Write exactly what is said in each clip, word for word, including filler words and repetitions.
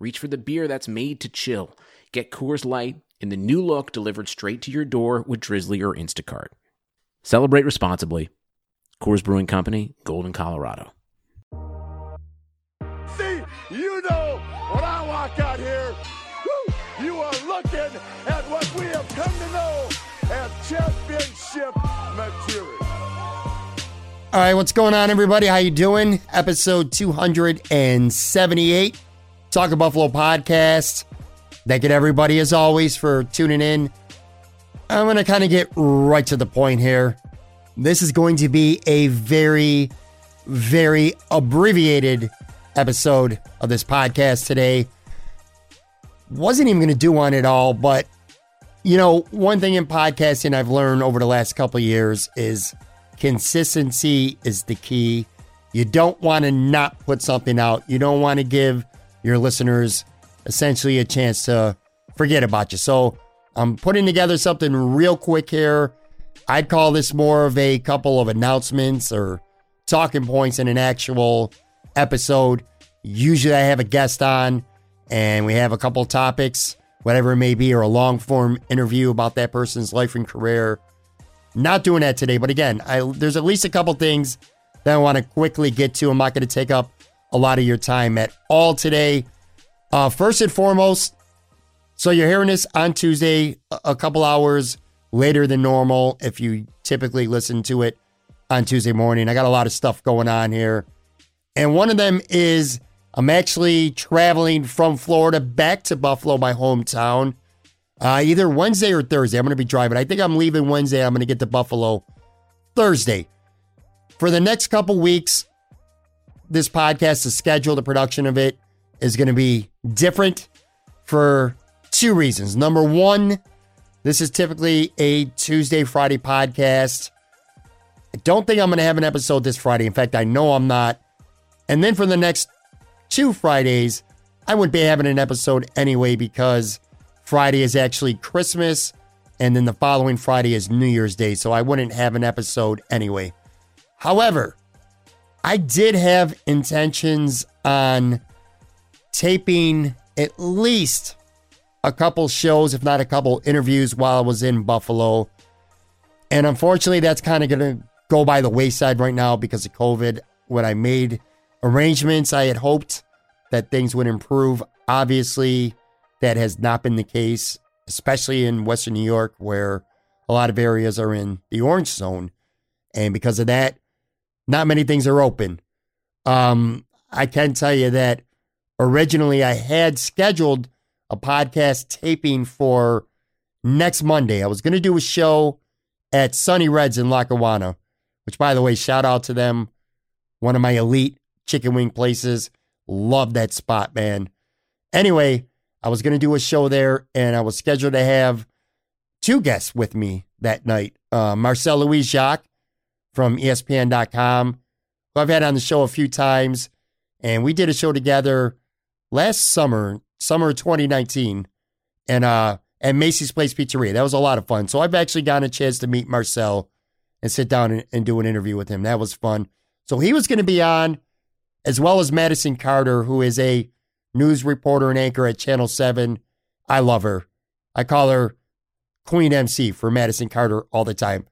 reach for the beer that's made to chill. Get Coors Light in the new look delivered straight to your door with Drizzly or Instacart. Celebrate responsibly. Coors Brewing Company, Golden, Colorado. See, you know, when I walk out here, woo, you are looking at what we have come to know as championship material. All right, what's going on, everybody? How you doing? Episode two seventy-eight. Talk of Buffalo Podcast. Thank you to everybody, as always, for tuning in. I'm going to kind of get right to the point here. This is going to be a very, very abbreviated episode of this podcast today. Wasn't even going to do one at all, but, you know, one thing in podcasting I've learned over the last couple of years is consistency is the key. You don't want to not put something out. You don't want to give your listeners essentially a chance to forget about you. So I'm putting together something real quick here. I'd call this more of a couple of announcements or talking points in an actual episode. Usually I have a guest on and we have a couple topics, whatever it may be, or a long form interview about that person's life and career. Not doing that today, but again, I, there's at least a couple things that I want to quickly get to. I'm not going to take up a lot of your time at all today. Uh, first and foremost, so you're hearing this on Tuesday, a couple hours later than normal. If you typically listen to it on Tuesday morning, I got a lot of stuff going on here. And one of them is I'm actually traveling from Florida back to Buffalo, my hometown, uh, either Wednesday or Thursday. I'm going to be driving. I think I'm leaving Wednesday. I'm going to get to Buffalo Thursday. For the next couple weeks, this podcast, the schedule, the production of it is going to be different for two reasons. Number one, this is typically a Tuesday, Friday podcast. I don't think I'm going to have an episode this Friday. In fact, I know I'm not. And then for the next two Fridays, I wouldn't be having an episode anyway because Friday is actually Christmas. And then the following Friday is New Year's Day. So I wouldn't have an episode anyway. However, I did have intentions on taping at least a couple shows, if not a couple interviews while I was in Buffalo. And unfortunately, that's kind of going to go by the wayside right now because of COVID. When I made arrangements, I had hoped that things would improve. Obviously, that has not been the case, especially in Western New York, where a lot of areas are in the orange zone. And because of that, not many things are open. Um, I can tell you that originally I had scheduled a podcast taping for next Monday. I was going to do a show at Sunny Reds in Lackawanna, which, by the way, shout out to them. One of my elite chicken wing places. Love that spot, man. Anyway, I was going to do a show there, and I was scheduled to have two guests with me that night. Uh, Marcel-Louise Jacques from E S P N dot com, who I've had on the show a few times. And we did a show together last summer, summer of twenty nineteen, and uh, at Macy's Place Pizzeria. That was a lot of fun. So I've actually gotten a chance to meet Marcel and sit down and, and do an interview with him. That was fun. So he was going to be on, as well as Madison Carter, who is a news reporter and anchor at Channel seven. I love her. I call her Queen M C for Madison Carter all the time.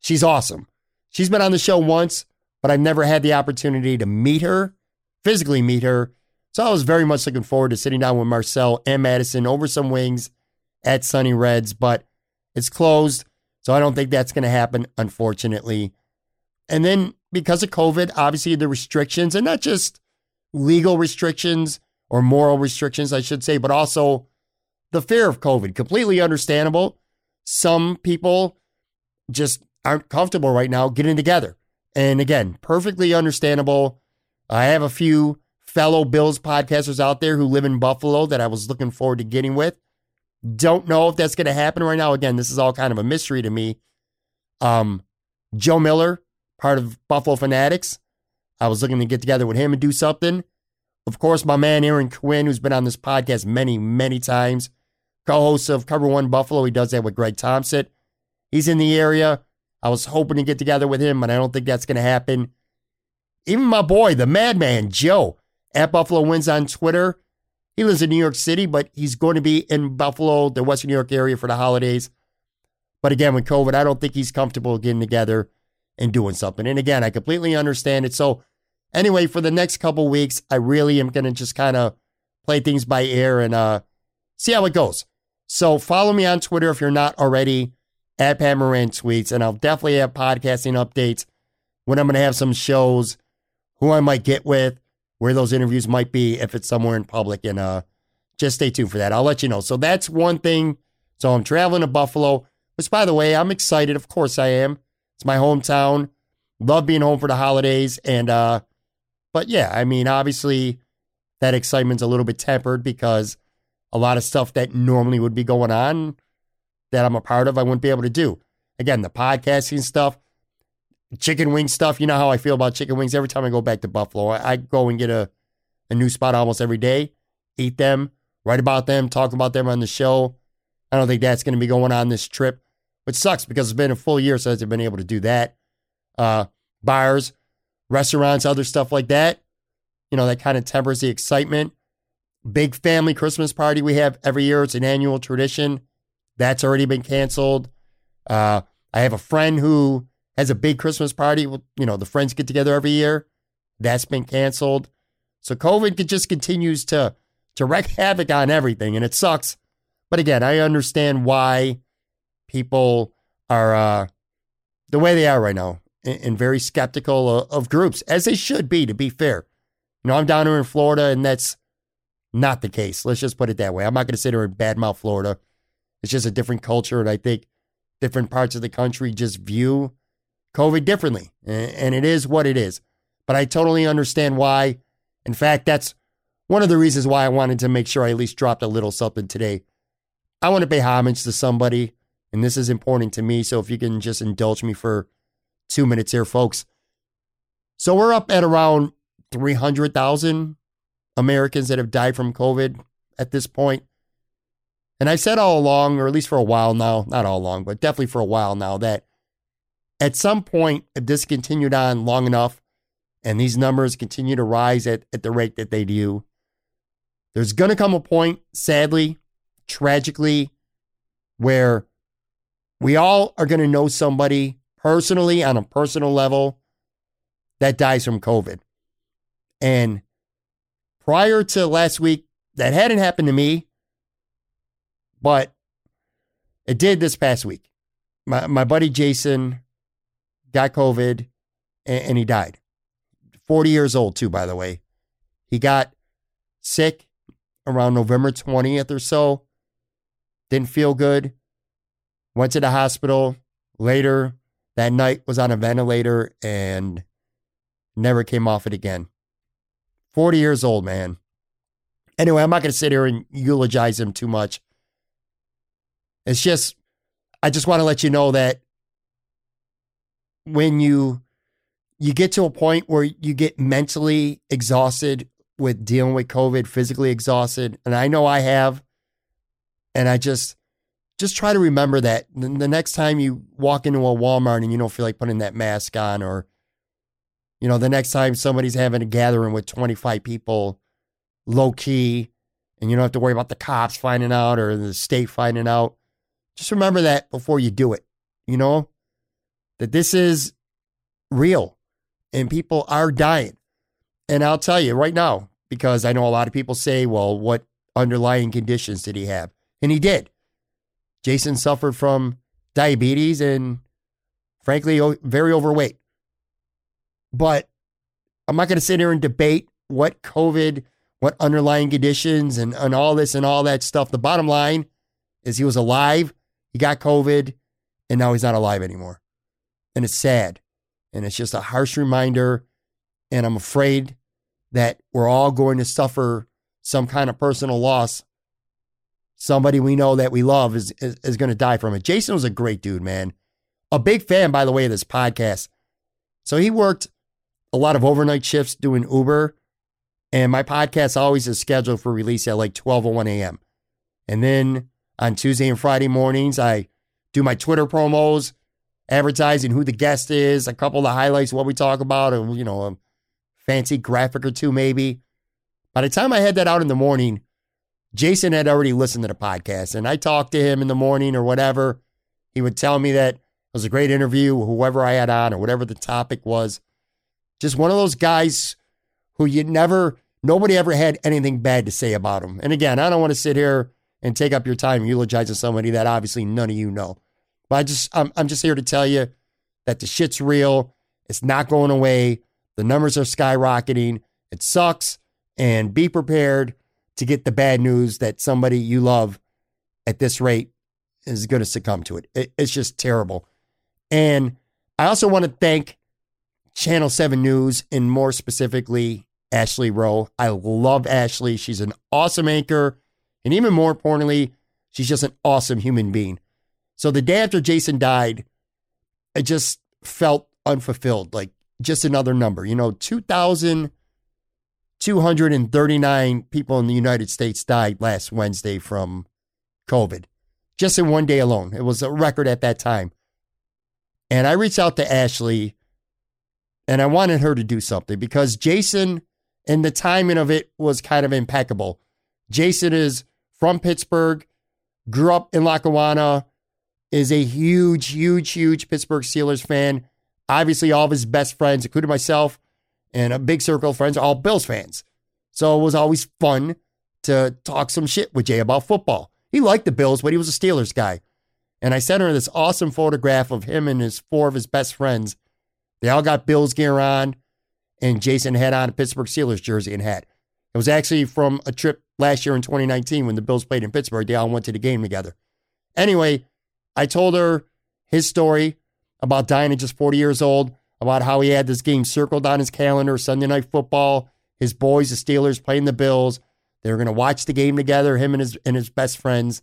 She's awesome. She's been on the show once, but I've never had the opportunity to meet her, physically meet her. So I was very much looking forward to sitting down with Marcel and Madison over some wings at Sunny Reds, but it's closed. So I don't think that's going to happen, unfortunately. And then because of COVID, obviously the restrictions, and not just legal restrictions or moral restrictions, I should say, but also the fear of COVID, completely understandable. Some people just aren't comfortable right now getting together. And again, perfectly understandable. I have a few fellow Bills podcasters out there who live in Buffalo that I was looking forward to getting with. Don't know if that's going to happen right now. Again, this is all kind of a mystery to me. Um, Joe Miller, part of Buffalo Fanatics. I was looking to get together with him and do something. Of course, my man Aaron Quinn, who's been on this podcast many, many times, co-host of Cover One Buffalo. He does that with Greg Thompson. He's in the area. I was hoping to get together with him, but I don't think that's going to happen. Even my boy, the madman, Joe, at Buffalo Wins on Twitter. He lives in New York City, but he's going to be in Buffalo, the Western New York area for the holidays. But again, with COVID, I don't think he's comfortable getting together and doing something. And again, I completely understand it. So anyway, for the next couple weeks, I really am going to just kind of play things by ear and uh, see how it goes. So follow me on Twitter if you're not already, at Pat Moran Tweets, and I'll definitely have podcasting updates when I'm going to have some shows, who I might get with, where those interviews might be if it's somewhere in public. And uh, just stay tuned for that. I'll let you know. So that's one thing. So I'm traveling to Buffalo, which, by the way, I'm excited. Of course I am. It's my hometown. Love being home for the holidays. And, uh, but yeah, I mean, obviously that excitement's a little bit tempered because a lot of stuff that normally would be going on that I'm a part of, I wouldn't be able to do. Again, the podcasting stuff, chicken wing stuff. You know how I feel about chicken wings. Every time I go back to Buffalo, I, I go and get a, a new spot almost every day, eat them, write about them, talk about them on the show. I don't think that's going to be going on this trip, which sucks because it's been a full year since I've been able to do that. Uh, bars, restaurants, other stuff like that. You know, that kind of tempers the excitement. Big family Christmas party we have every year. It's an annual tradition. That's already been canceled. Uh, I have a friend who has a big Christmas party. You know, the friends get together every year. That's been canceled. So COVID just continues to, to wreak havoc on everything, and it sucks. But again, I understand why people are uh, the way they are right now and, and very skeptical of, of groups, as they should be, to be fair. You know, I'm down here in Florida, and that's not the case. Let's just put it that way. I'm not going to sit here and badmouth Florida. It's just a different culture, and I think different parts of the country just view COVID differently, and it is what it is. But I totally understand why. In fact, that's one of the reasons why I wanted to make sure I at least dropped a little something today. I want to pay homage to somebody, and this is important to me, so if you can just indulge me for two minutes here, folks. So we're up at around three hundred thousand Americans that have died from COVID at this point. And I said all along, or at least for a while now, not all along, but definitely for a while now, that at some point, if this continued on long enough and these numbers continue to rise at, at the rate that they do, there's going to come a point, sadly, tragically, where we all are going to know somebody personally on a personal level that dies from COVID. And prior to last week, that hadn't happened to me, but it did this past week. My, my buddy Jason got COVID, and, and he died. forty years old, too, by the way. He got sick around November twentieth or so. Didn't feel good. Went to the hospital. Later that night was on a ventilator and never came off it again. forty years old, man. Anyway, I'm not going to sit here and eulogize him too much. It's just, I just want to let you know that when you you get to a point where you get mentally exhausted with dealing with COVID, physically exhausted, and I know I have, and I just just try to remember that the next time you walk into a Walmart and you don't feel like putting that mask on, or you know, the next time somebody's having a gathering with twenty-five people, low key, and you don't have to worry about the cops finding out or the state finding out. Just remember that before you do it, you know, that this is real. And people are dying. And I'll tell you right now, because I know a lot of people say, well, what underlying conditions did he have? And he did. Jason suffered from diabetes and, frankly, very overweight. But I'm not going to sit here and debate what COVID, what underlying conditions and, and all this and all that stuff. The bottom line is he was alive, he got COVID, and now he's not alive anymore. And it's sad. And it's just a harsh reminder, and I'm afraid that we're all going to suffer some kind of personal loss. Somebody we know that we love is, is, is going to die from it. Jason was a great dude, man. A big fan, by the way, of this podcast. So he worked a lot of overnight shifts doing Uber. And my podcast always is scheduled for release at like twelve or one a.m. And then on Tuesday and Friday mornings, I do my Twitter promos, advertising who the guest is, a couple of the highlights, what we talk about, and, you know, a fancy graphic or two maybe. By the time I had that out in the morning, Jason had already listened to the podcast, and I talked to him in the morning or whatever. He would tell me that it was a great interview, whoever I had on or whatever the topic was. Just one of those guys who you never, nobody ever had anything bad to say about him. And again, I don't want to sit here and take up your time eulogizing somebody that obviously none of you know. But I just, I'm, I'm just here to tell you that the shit's real. It's not going away. The numbers are skyrocketing. It sucks. And be prepared to get the bad news that somebody you love at this rate is going to succumb to it. it. It's just terrible. And I also want to thank Channel seven News, and more specifically, Ashley Rowe. I love Ashley. She's an awesome anchor. And even more importantly, she's just an awesome human being. So the day after Jason died, I just felt unfulfilled, like just another number. You know, two thousand two hundred thirty-nine people in the United States died last Wednesday from COVID, just in one day alone. It was a record at that time. And I reached out to Ashley, and I wanted her to do something because Jason and the timing of it was kind of impeccable. Jason is from Pittsburgh, grew up in Lackawanna, is a huge, huge, huge Pittsburgh Steelers fan. Obviously, all of his best friends, including myself, and a big circle of friends are all Bills fans. So it was always fun to talk some shit with Jay about football. He liked the Bills, but he was a Steelers guy. And I sent her this awesome photograph of him and his four of his best friends. They all got Bills gear on, and Jason had on a Pittsburgh Steelers jersey and hat. It was actually from a trip last year in twenty nineteen when the Bills played in Pittsburgh. They all went to the game together. Anyway, I told her his story about dying at just forty years old, about how he had this game circled on his calendar, Sunday Night Football, his boys, the Steelers, playing the Bills. They were going to watch the game together, him and his and his best friends.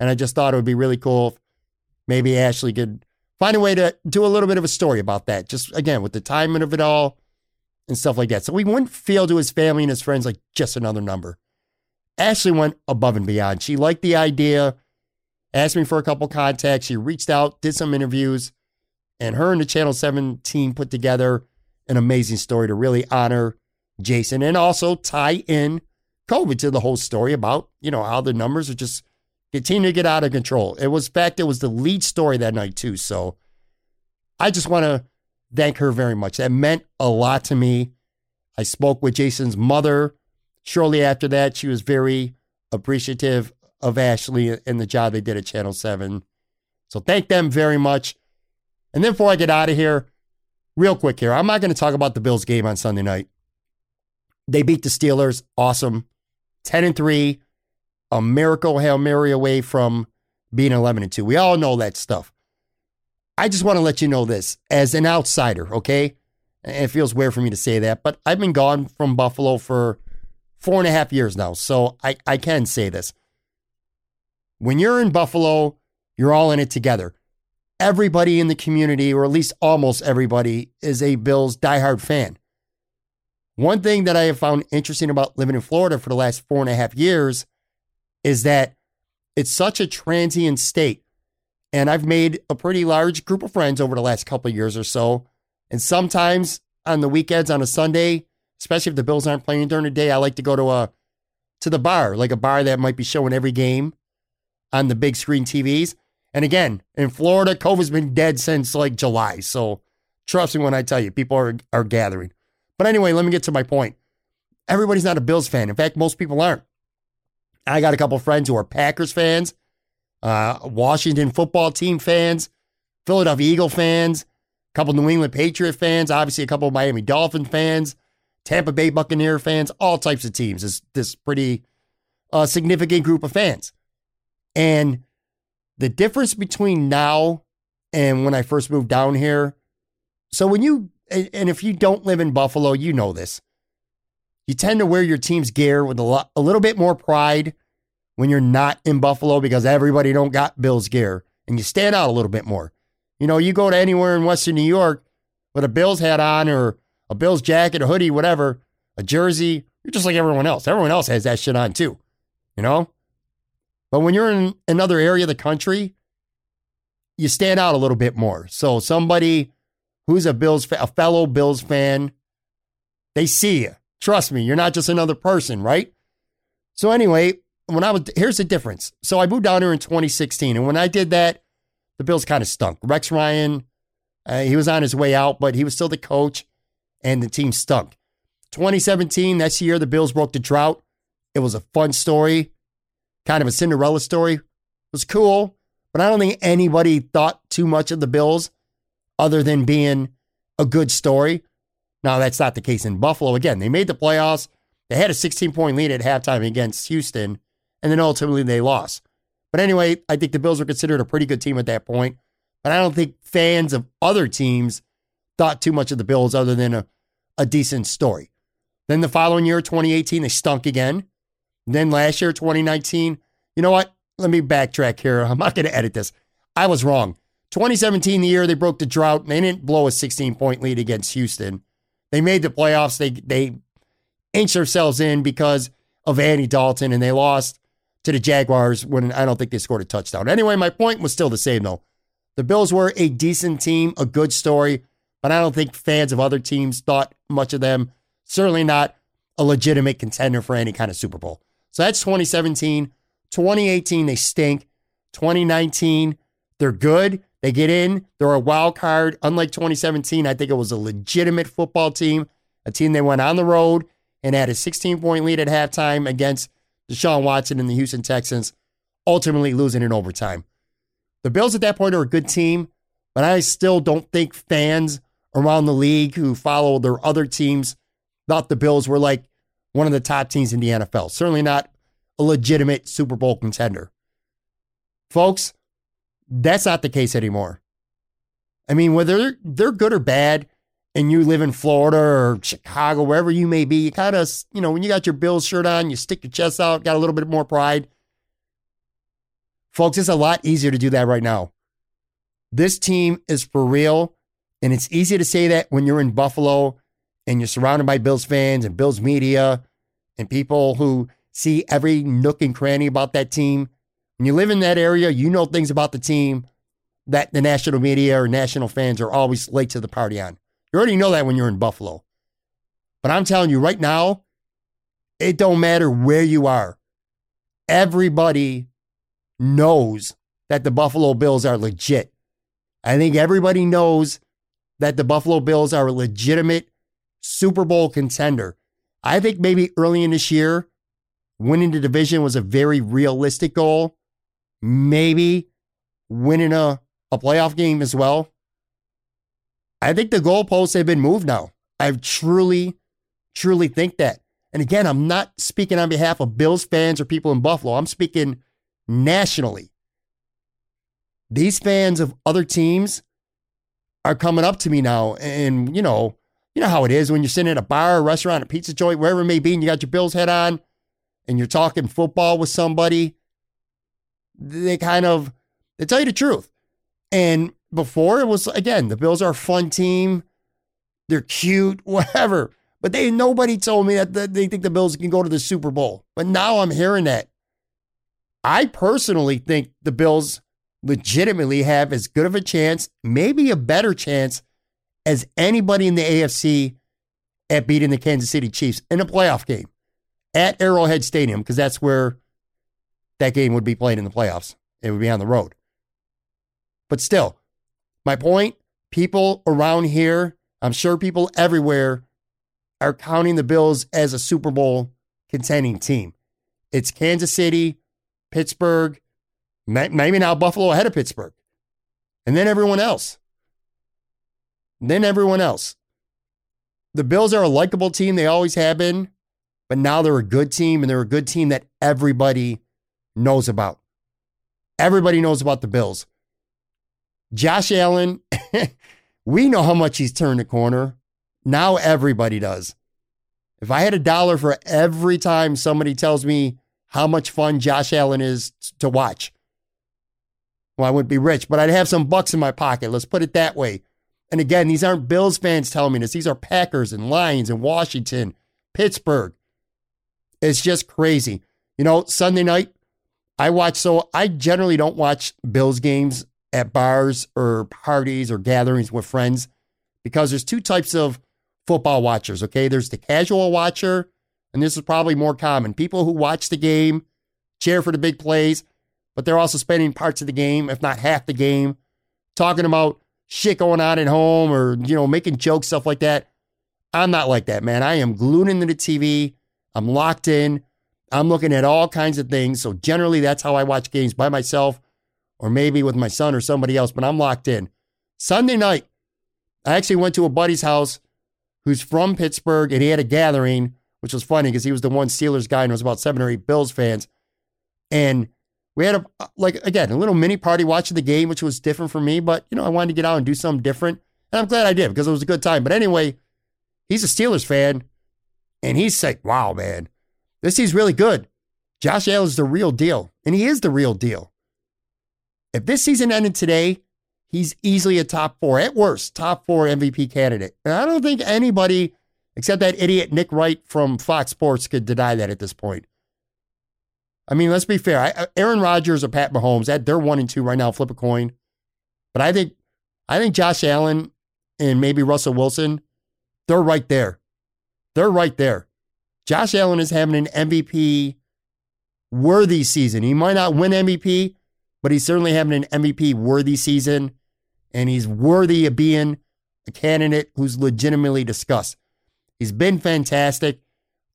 And I just thought it would be really cool if maybe Ashley could find a way to do a little bit of a story about that, just, again, with the timing of it all and stuff like that. So we wouldn't feel to his family and his friends like just another number. Ashley went above and beyond. She liked the idea, asked me for a couple contacts. She reached out, did some interviews. And her and the Channel seven team put together an amazing story to really honor Jason and also tie in COVID to the whole story about, you know, how the numbers are just continuing to get out of control. It was, in fact, it was the lead story that night too. So I just want to thank her very much. That meant a lot to me. I spoke with Jason's mother shortly after that. She was very appreciative of Ashley and the job they did at Channel seven. So thank them very much. And then before I get out of here, real quick here, I'm not going to talk about the Bills game on Sunday night. They beat the Steelers. Awesome. ten and three, a miracle Hail Mary away from being eleven and two. We all know that stuff. I just want to let you know this as an outsider, okay? It feels weird for me to say that, but I've been gone from Buffalo for four and a half years now, so I, I can say this. When you're in Buffalo, you're all in it together. Everybody in the community, or at least almost everybody, is a Bills diehard fan. One thing that I have found interesting about living in Florida for the last four and a half years is that it's such a transient state. And I've made a pretty large group of friends over the last couple of years or so. And sometimes on the weekends, on a Sunday, especially if the Bills aren't playing during the day, I like to go to a to the bar, like a bar that might be showing every game on the big screen T Vs. And again, in Florida, COVID's been dead since like July. So trust me when I tell you, people are, are gathering. But anyway, let me get to my point. Everybody's not a Bills fan. In fact, most people aren't. I got a couple of friends who are Packers fans, uh, Washington football team fans, Philadelphia Eagle fans, a couple of New England Patriot fans, obviously a couple of Miami Dolphin fans, Tampa Bay Buccaneer fans, all types of teams. It's this pretty uh, significant group of fans. And the difference between now and when I first moved down here, so when you, and if you don't live in Buffalo, you know this. you tend to wear your team's gear with a, lot, a little bit more pride when you're not in Buffalo because everybody don't got Bills gear, and you stand out a little bit more. You know, you go to anywhere in Western New York with a Bills hat on or a Bills jacket, a hoodie, whatever, a jersey, you're just like everyone else. Everyone else has that shit on too, you know? But when you're in another area of the country, you stand out a little bit more. So somebody who's a Bills, fa- a fellow Bills fan, they see you. Trust me, you're not just another person, right? So anyway, when I was here's the difference. So I moved down here in twenty sixteen, and when I did that, the Bills kind of stunk. Rex Ryan, uh, he was on his way out, but he was still the coach, and the team stunk. twenty seventeen, that's the year the Bills broke the drought. It was a fun story, kind of a Cinderella story. It was cool, but I don't think anybody thought too much of the Bills other than being a good story. Now, that's not the case in Buffalo. Again, they made the playoffs. They had a sixteen-point lead at halftime against Houston, and then ultimately they lost. But anyway, I think the Bills were considered a pretty good team at that point, but I don't think fans of other teams thought too much of the Bills other than a, a decent story. Then the following year, twenty eighteen, they stunk again. And then last year, twenty nineteen, you know what? Let me backtrack here. I'm not going to edit this. I was wrong. twenty seventeen, the year they broke the drought, and they didn't blow a sixteen-point lead against Houston. They made the playoffs. They they inched themselves in because of Andy Dalton, and they lost to the Jaguars when I don't think they scored a touchdown. Anyway, my point was still the same, though. The Bills were a decent team, a good story, but I don't think fans of other teams thought much of them. Certainly not a legitimate contender for any kind of Super Bowl. So that's twenty seventeen. twenty eighteen, they stink. twenty nineteen, they're good. They get in. They're a wild card. Unlike twenty seventeen, I think it was a legitimate football team, a team that went on the road and had a sixteen-point lead at halftime against Deshaun Watson and the Houston Texans, ultimately losing in overtime. The Bills at that point are a good team, but I still don't think fans around the league who follow their other teams thought the Bills were like one of the top teams in the N F L. Certainly not a legitimate Super Bowl contender. Folks, that's not the case anymore. I mean, whether they're good or bad, and you live in Florida or Chicago, wherever you may be, you kind of, you know, when you got your Bills shirt on, you stick your chest out, got a little bit more pride. Folks, it's a lot easier to do that right now. This team is for real, and it's easy to say that when you're in Buffalo and you're surrounded by Bills fans and Bills media and people who see every nook and cranny about that team. When you live in that area, you know things about the team that the national media or national fans are always late to the party on. You already know that when you're in Buffalo. But I'm telling you right now, it don't matter where you are. Everybody knows that the Buffalo Bills are legit. I think everybody knows that the Buffalo Bills are a legitimate Super Bowl contender. I think maybe early in this year, winning the division was a very realistic goal. Maybe winning a, a playoff game as well. I think the goalposts have been moved now. I truly, truly think that. And again, I'm not speaking on behalf of Bills fans or people in Buffalo. I'm speaking nationally. These fans of other teams are coming up to me now. And, you know, you know how it is when you're sitting at a bar, a restaurant, a pizza joint, wherever it may be, and you got your Bills head on, and you're talking football with somebody. They kind of, they tell you the truth. And before it was, again, the Bills are a fun team. They're cute, whatever. But they nobody told me that they think the Bills can go to the Super Bowl. But now I'm hearing that. I personally think the Bills legitimately have as good of a chance, maybe a better chance, as anybody in the A F C at beating the Kansas City Chiefs in a playoff game at Arrowhead Stadium, because that's where that game would be played in the playoffs. It would be on the road. But still, my point, people around here, I'm sure people everywhere, are counting the Bills as a Super Bowl contending team. It's Kansas City, Pittsburgh, maybe now Buffalo ahead of Pittsburgh. And then everyone else. And then everyone else. The Bills are a likable team. They always have been. But now they're a good team, and they're a good team that everybody knows about. Everybody knows about the Bills. Josh Allen, we know how much he's turned the corner. Now everybody does. If I had a dollar for every time somebody tells me how much fun Josh Allen is to watch, well, I wouldn't be rich, but I'd have some bucks in my pocket. Let's put it that way. And again, these aren't Bills fans telling me this. These are Packers and Lions and Washington, Pittsburgh. It's just crazy. You know, Sunday night, I watch, so I generally don't watch Bills games at bars or parties or gatherings with friends because there's two types of football watchers, okay? There's the casual watcher, and this is probably more common. People who watch the game, cheer for the big plays, but they're also spending parts of the game, if not half the game, talking about shit going on at home or, you know, making jokes, stuff like that. I'm not like that, man. I am glued into the T V. I'm locked in. I'm looking at all kinds of things. So generally, that's how I watch games, by myself or maybe with my son or somebody else, but I'm locked in. Sunday night, I actually went to a buddy's house who's from Pittsburgh, and he had a gathering, which was funny because he was the one Steelers guy and there was about seven or eight Bills fans. And we had, a like, again, a little mini party watching the game, which was different for me, but, you know, I wanted to get out and do something different. And I'm glad I did because it was a good time. But anyway, he's a Steelers fan, and he's like, wow, man, this team's really good. Josh Allen's the real deal, and he is the real deal. If this season ended today, he's easily a top four, at worst, top four M V P candidate. And I don't think anybody except that idiot Nick Wright from Fox Sports could deny that at this point. I mean, let's be fair. I, Aaron Rodgers or Pat Mahomes, that they're one and two right now, flip a coin. But I think I think Josh Allen and maybe Russell Wilson, they're right there. They're right there. Josh Allen is having an M V P-worthy season. He might not win M V P, but he's certainly having an M V P-worthy season, and he's worthy of being a candidate who's legitimately discussed. He's been fantastic.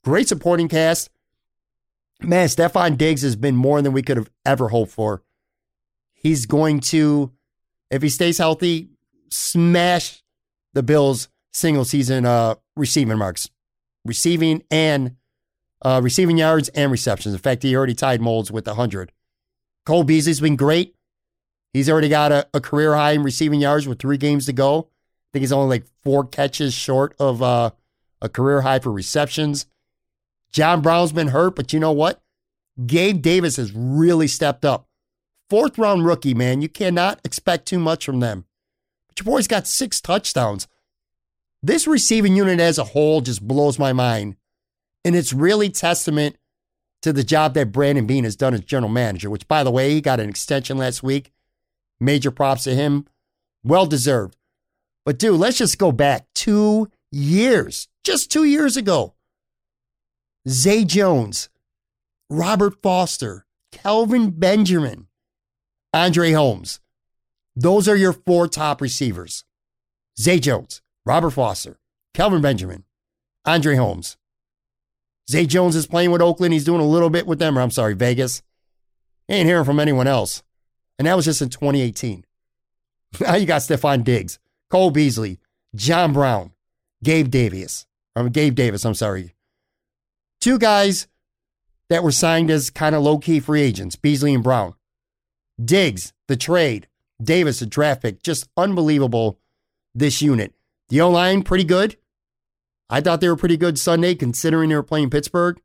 Great supporting cast. Man, Stephon Diggs has been more than we could have ever hoped for. He's going to, if he stays healthy, smash the Bills' single-season uh, receiving marks. Receiving and uh, receiving yards and receptions. In fact, he already tied Molds with one hundred. Cole Beasley's been great. He's already got a, a career high in receiving yards with three games to go. I think he's only like four catches short of uh, a career high for receptions. John Brown's been hurt, but you know what? Gabe Davis has really stepped up. Fourth round rookie, man. You cannot expect too much from them. But your boy's got six touchdowns. This receiving unit as a whole just blows my mind. And it's really testament to the job that Brandon Beane has done as general manager, which, by the way, he got an extension last week. Major props to him. Well-deserved. But, dude, let's just go back two years, just two years ago. Zay Jones, Robert Foster, Kelvin Benjamin, Andre Holmes. Those are your four top receivers. Zay Jones, Robert Foster, Kelvin Benjamin, Andre Holmes. Zay Jones is playing with Oakland. He's doing a little bit with them, or I'm sorry, Vegas. Ain't hearing from anyone else. And that was just in twenty eighteen. Now you got Stephon Diggs, Cole Beasley, John Brown, Gabe Davis. Um, Gabe Davis, I'm sorry. Two guys that were signed as kind of low-key free agents, Beasley and Brown. Diggs, the trade. Davis, the draft pick. Just unbelievable, this unit. The O-line, pretty good. I thought they were pretty good Sunday, considering they were playing Pittsburgh.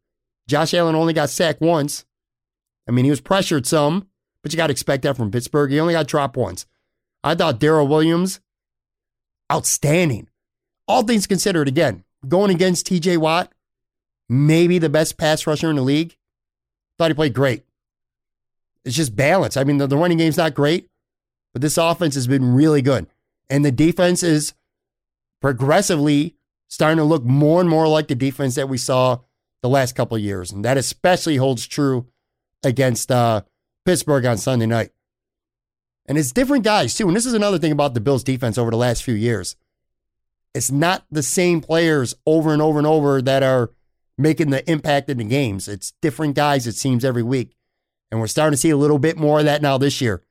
Josh Allen only got sacked once. I mean, he was pressured some, but you got to expect that from Pittsburgh. He only got dropped once. I thought Darrell Williams, outstanding. All things considered, again, going against T J Watt, maybe the best pass rusher in the league. Thought he played great. It's just balance. I mean, the, the running game's not great, but this offense has been really good. And the defense is progressively starting to look more and more like the defense that we saw the last couple of years. And that especially holds true against uh, Pittsburgh on Sunday night. And it's different guys, too. And this is another thing about the Bills' defense over the last few years. It's not the same players over and over and over that are making the impact in the games. It's different guys, it seems, every week. And we're starting to see a little bit more of that now this year.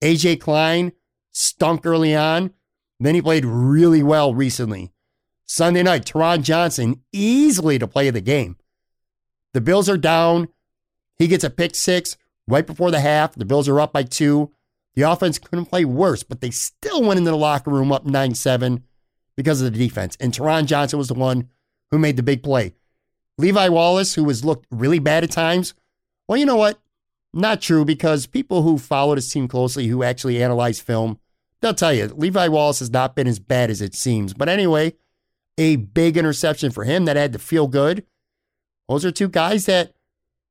A J Klein stunk early on. Then he played really well recently. Sunday night, Taron Johnson, easily the play of the game. The Bills are down. He gets a pick six right before the half. The Bills are up by two. The offense couldn't play worse, but they still went into the locker room up nine seven because of the defense. And Taron Johnson was the one who made the big play. Levi Wallace, who has looked really bad at times. Well, you know what? Not true, because people who follow this team closely, who actually analyze film, they'll tell you, Levi Wallace has not been as bad as it seems. But anyway, a big interception for him that had to feel good. Those are two guys that,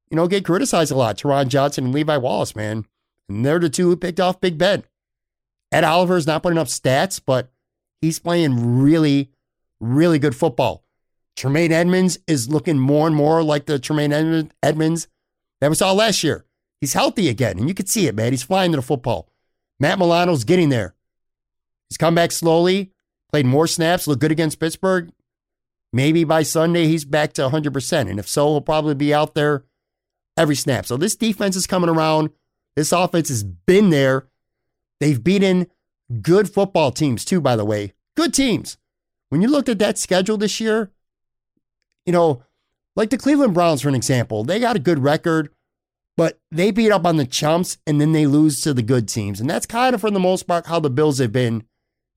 you know, get criticized a lot, Taron Johnson and Levi Wallace, man. And they're the two who picked off Big Ben. Ed Oliver's not putting up stats, but he's playing really, really good football. Tremaine Edmonds is looking more and more like the Tremaine Edmonds that we saw last year. He's healthy again, and you can see it, man. He's flying to the football. Matt Milano's getting there. He's come back slowly, played more snaps, looked good against Pittsburgh. Maybe by Sunday he's back to one hundred percent, and if so, he'll probably be out there every snap. So this defense is coming around. This offense has been there. They've beaten good football teams too, by the way. Good teams. When you looked at that schedule this year, you know, like the Cleveland Browns, for an example, they got a good record, but they beat up on the chumps and then they lose to the good teams. And that's kind of, for the most part, how the Bills have been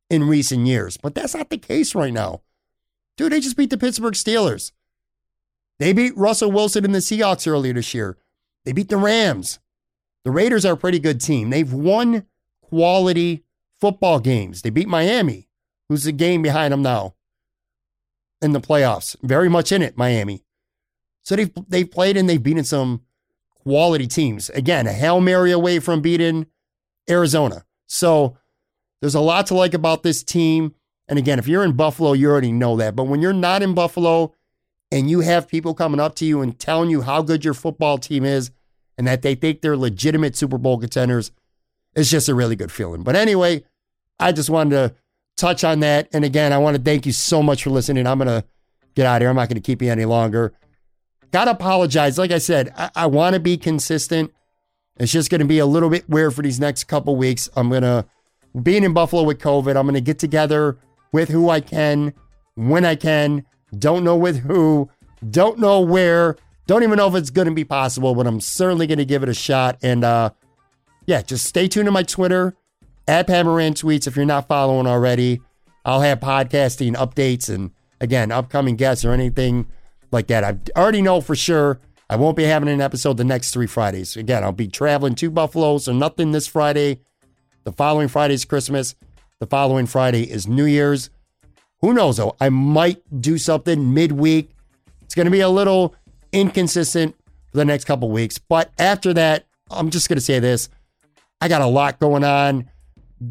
in recent years. But that's not the case right now. Dude, they just beat the Pittsburgh Steelers. They beat Russell Wilson and the Seahawks earlier this year. They beat the Rams. The Raiders are a pretty good team. They've won quality football games. They beat Miami, who's a game behind them now in the playoffs. Very much in it, Miami. So they've, they've played and they've beaten some quality teams. Again, a Hail Mary away from beating Arizona. So there's a lot to like about this team. And again, if you're in Buffalo, you already know that. But when you're not in Buffalo and you have people coming up to you and telling you how good your football team is and that they think they're legitimate Super Bowl contenders, it's just a really good feeling. But anyway, I just wanted to touch on that. And again, I want to thank you so much for listening. I'm going to get out of here. I'm not going to keep you any longer. Got to apologize. Like I said, I, I want to be consistent. It's just going to be a little bit weird for these next couple weeks. I'm going to, being in Buffalo with COVID, I'm going to get together with who I can, when I can. Don't know with who. Don't know where. Don't even know if it's going to be possible, but I'm certainly going to give it a shot. And, uh, Yeah, just stay tuned to my Twitter, at Pat Moran Tweets, if you're not following already. I'll have podcasting updates and, again, upcoming guests or anything like that. I already know for sure I won't be having an episode the next three Fridays. Again, I'll be traveling to Buffalo, so nothing this Friday. The following Friday is Christmas. The following Friday is New Year's. Who knows, though? I might do something midweek. It's going to be a little inconsistent for the next couple weeks. But after that, I'm just going to say this. I got a lot going on.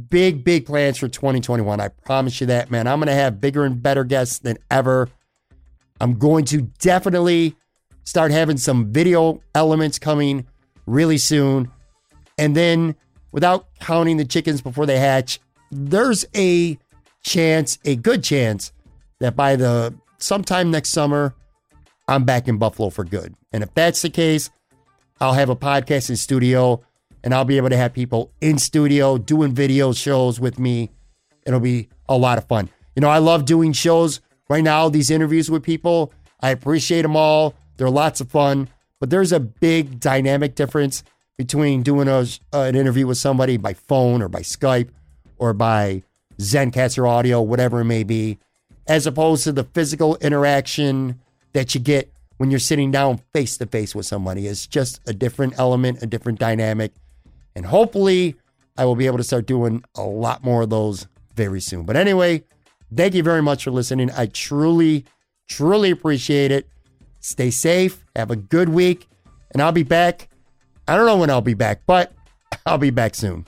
Big, big plans for twenty twenty-one. I promise you that, man. I'm going to have bigger and better guests than ever. I'm going to definitely start having some video elements coming really soon. And then, without counting the chickens before they hatch, there's a chance, a good chance, that by the sometime next summer, I'm back in Buffalo for good. And if that's the case, I'll have a podcasting studio, and I'll be able to have people in studio doing video shows with me. It'll be a lot of fun. You know, I love doing shows right now, these interviews with people. I appreciate them all. They're lots of fun. But there's a big dynamic difference between doing a, uh, an interview with somebody by phone or by Skype or by Zencaster audio, whatever it may be, as opposed to the physical interaction that you get when you're sitting down face-to-face with somebody. It's just a different element, a different dynamic. And hopefully, I will be able to start doing a lot more of those very soon. But anyway, thank you very much for listening. I truly, truly appreciate it. Stay safe. Have a good week. And I'll be back. I don't know when I'll be back, but I'll be back soon.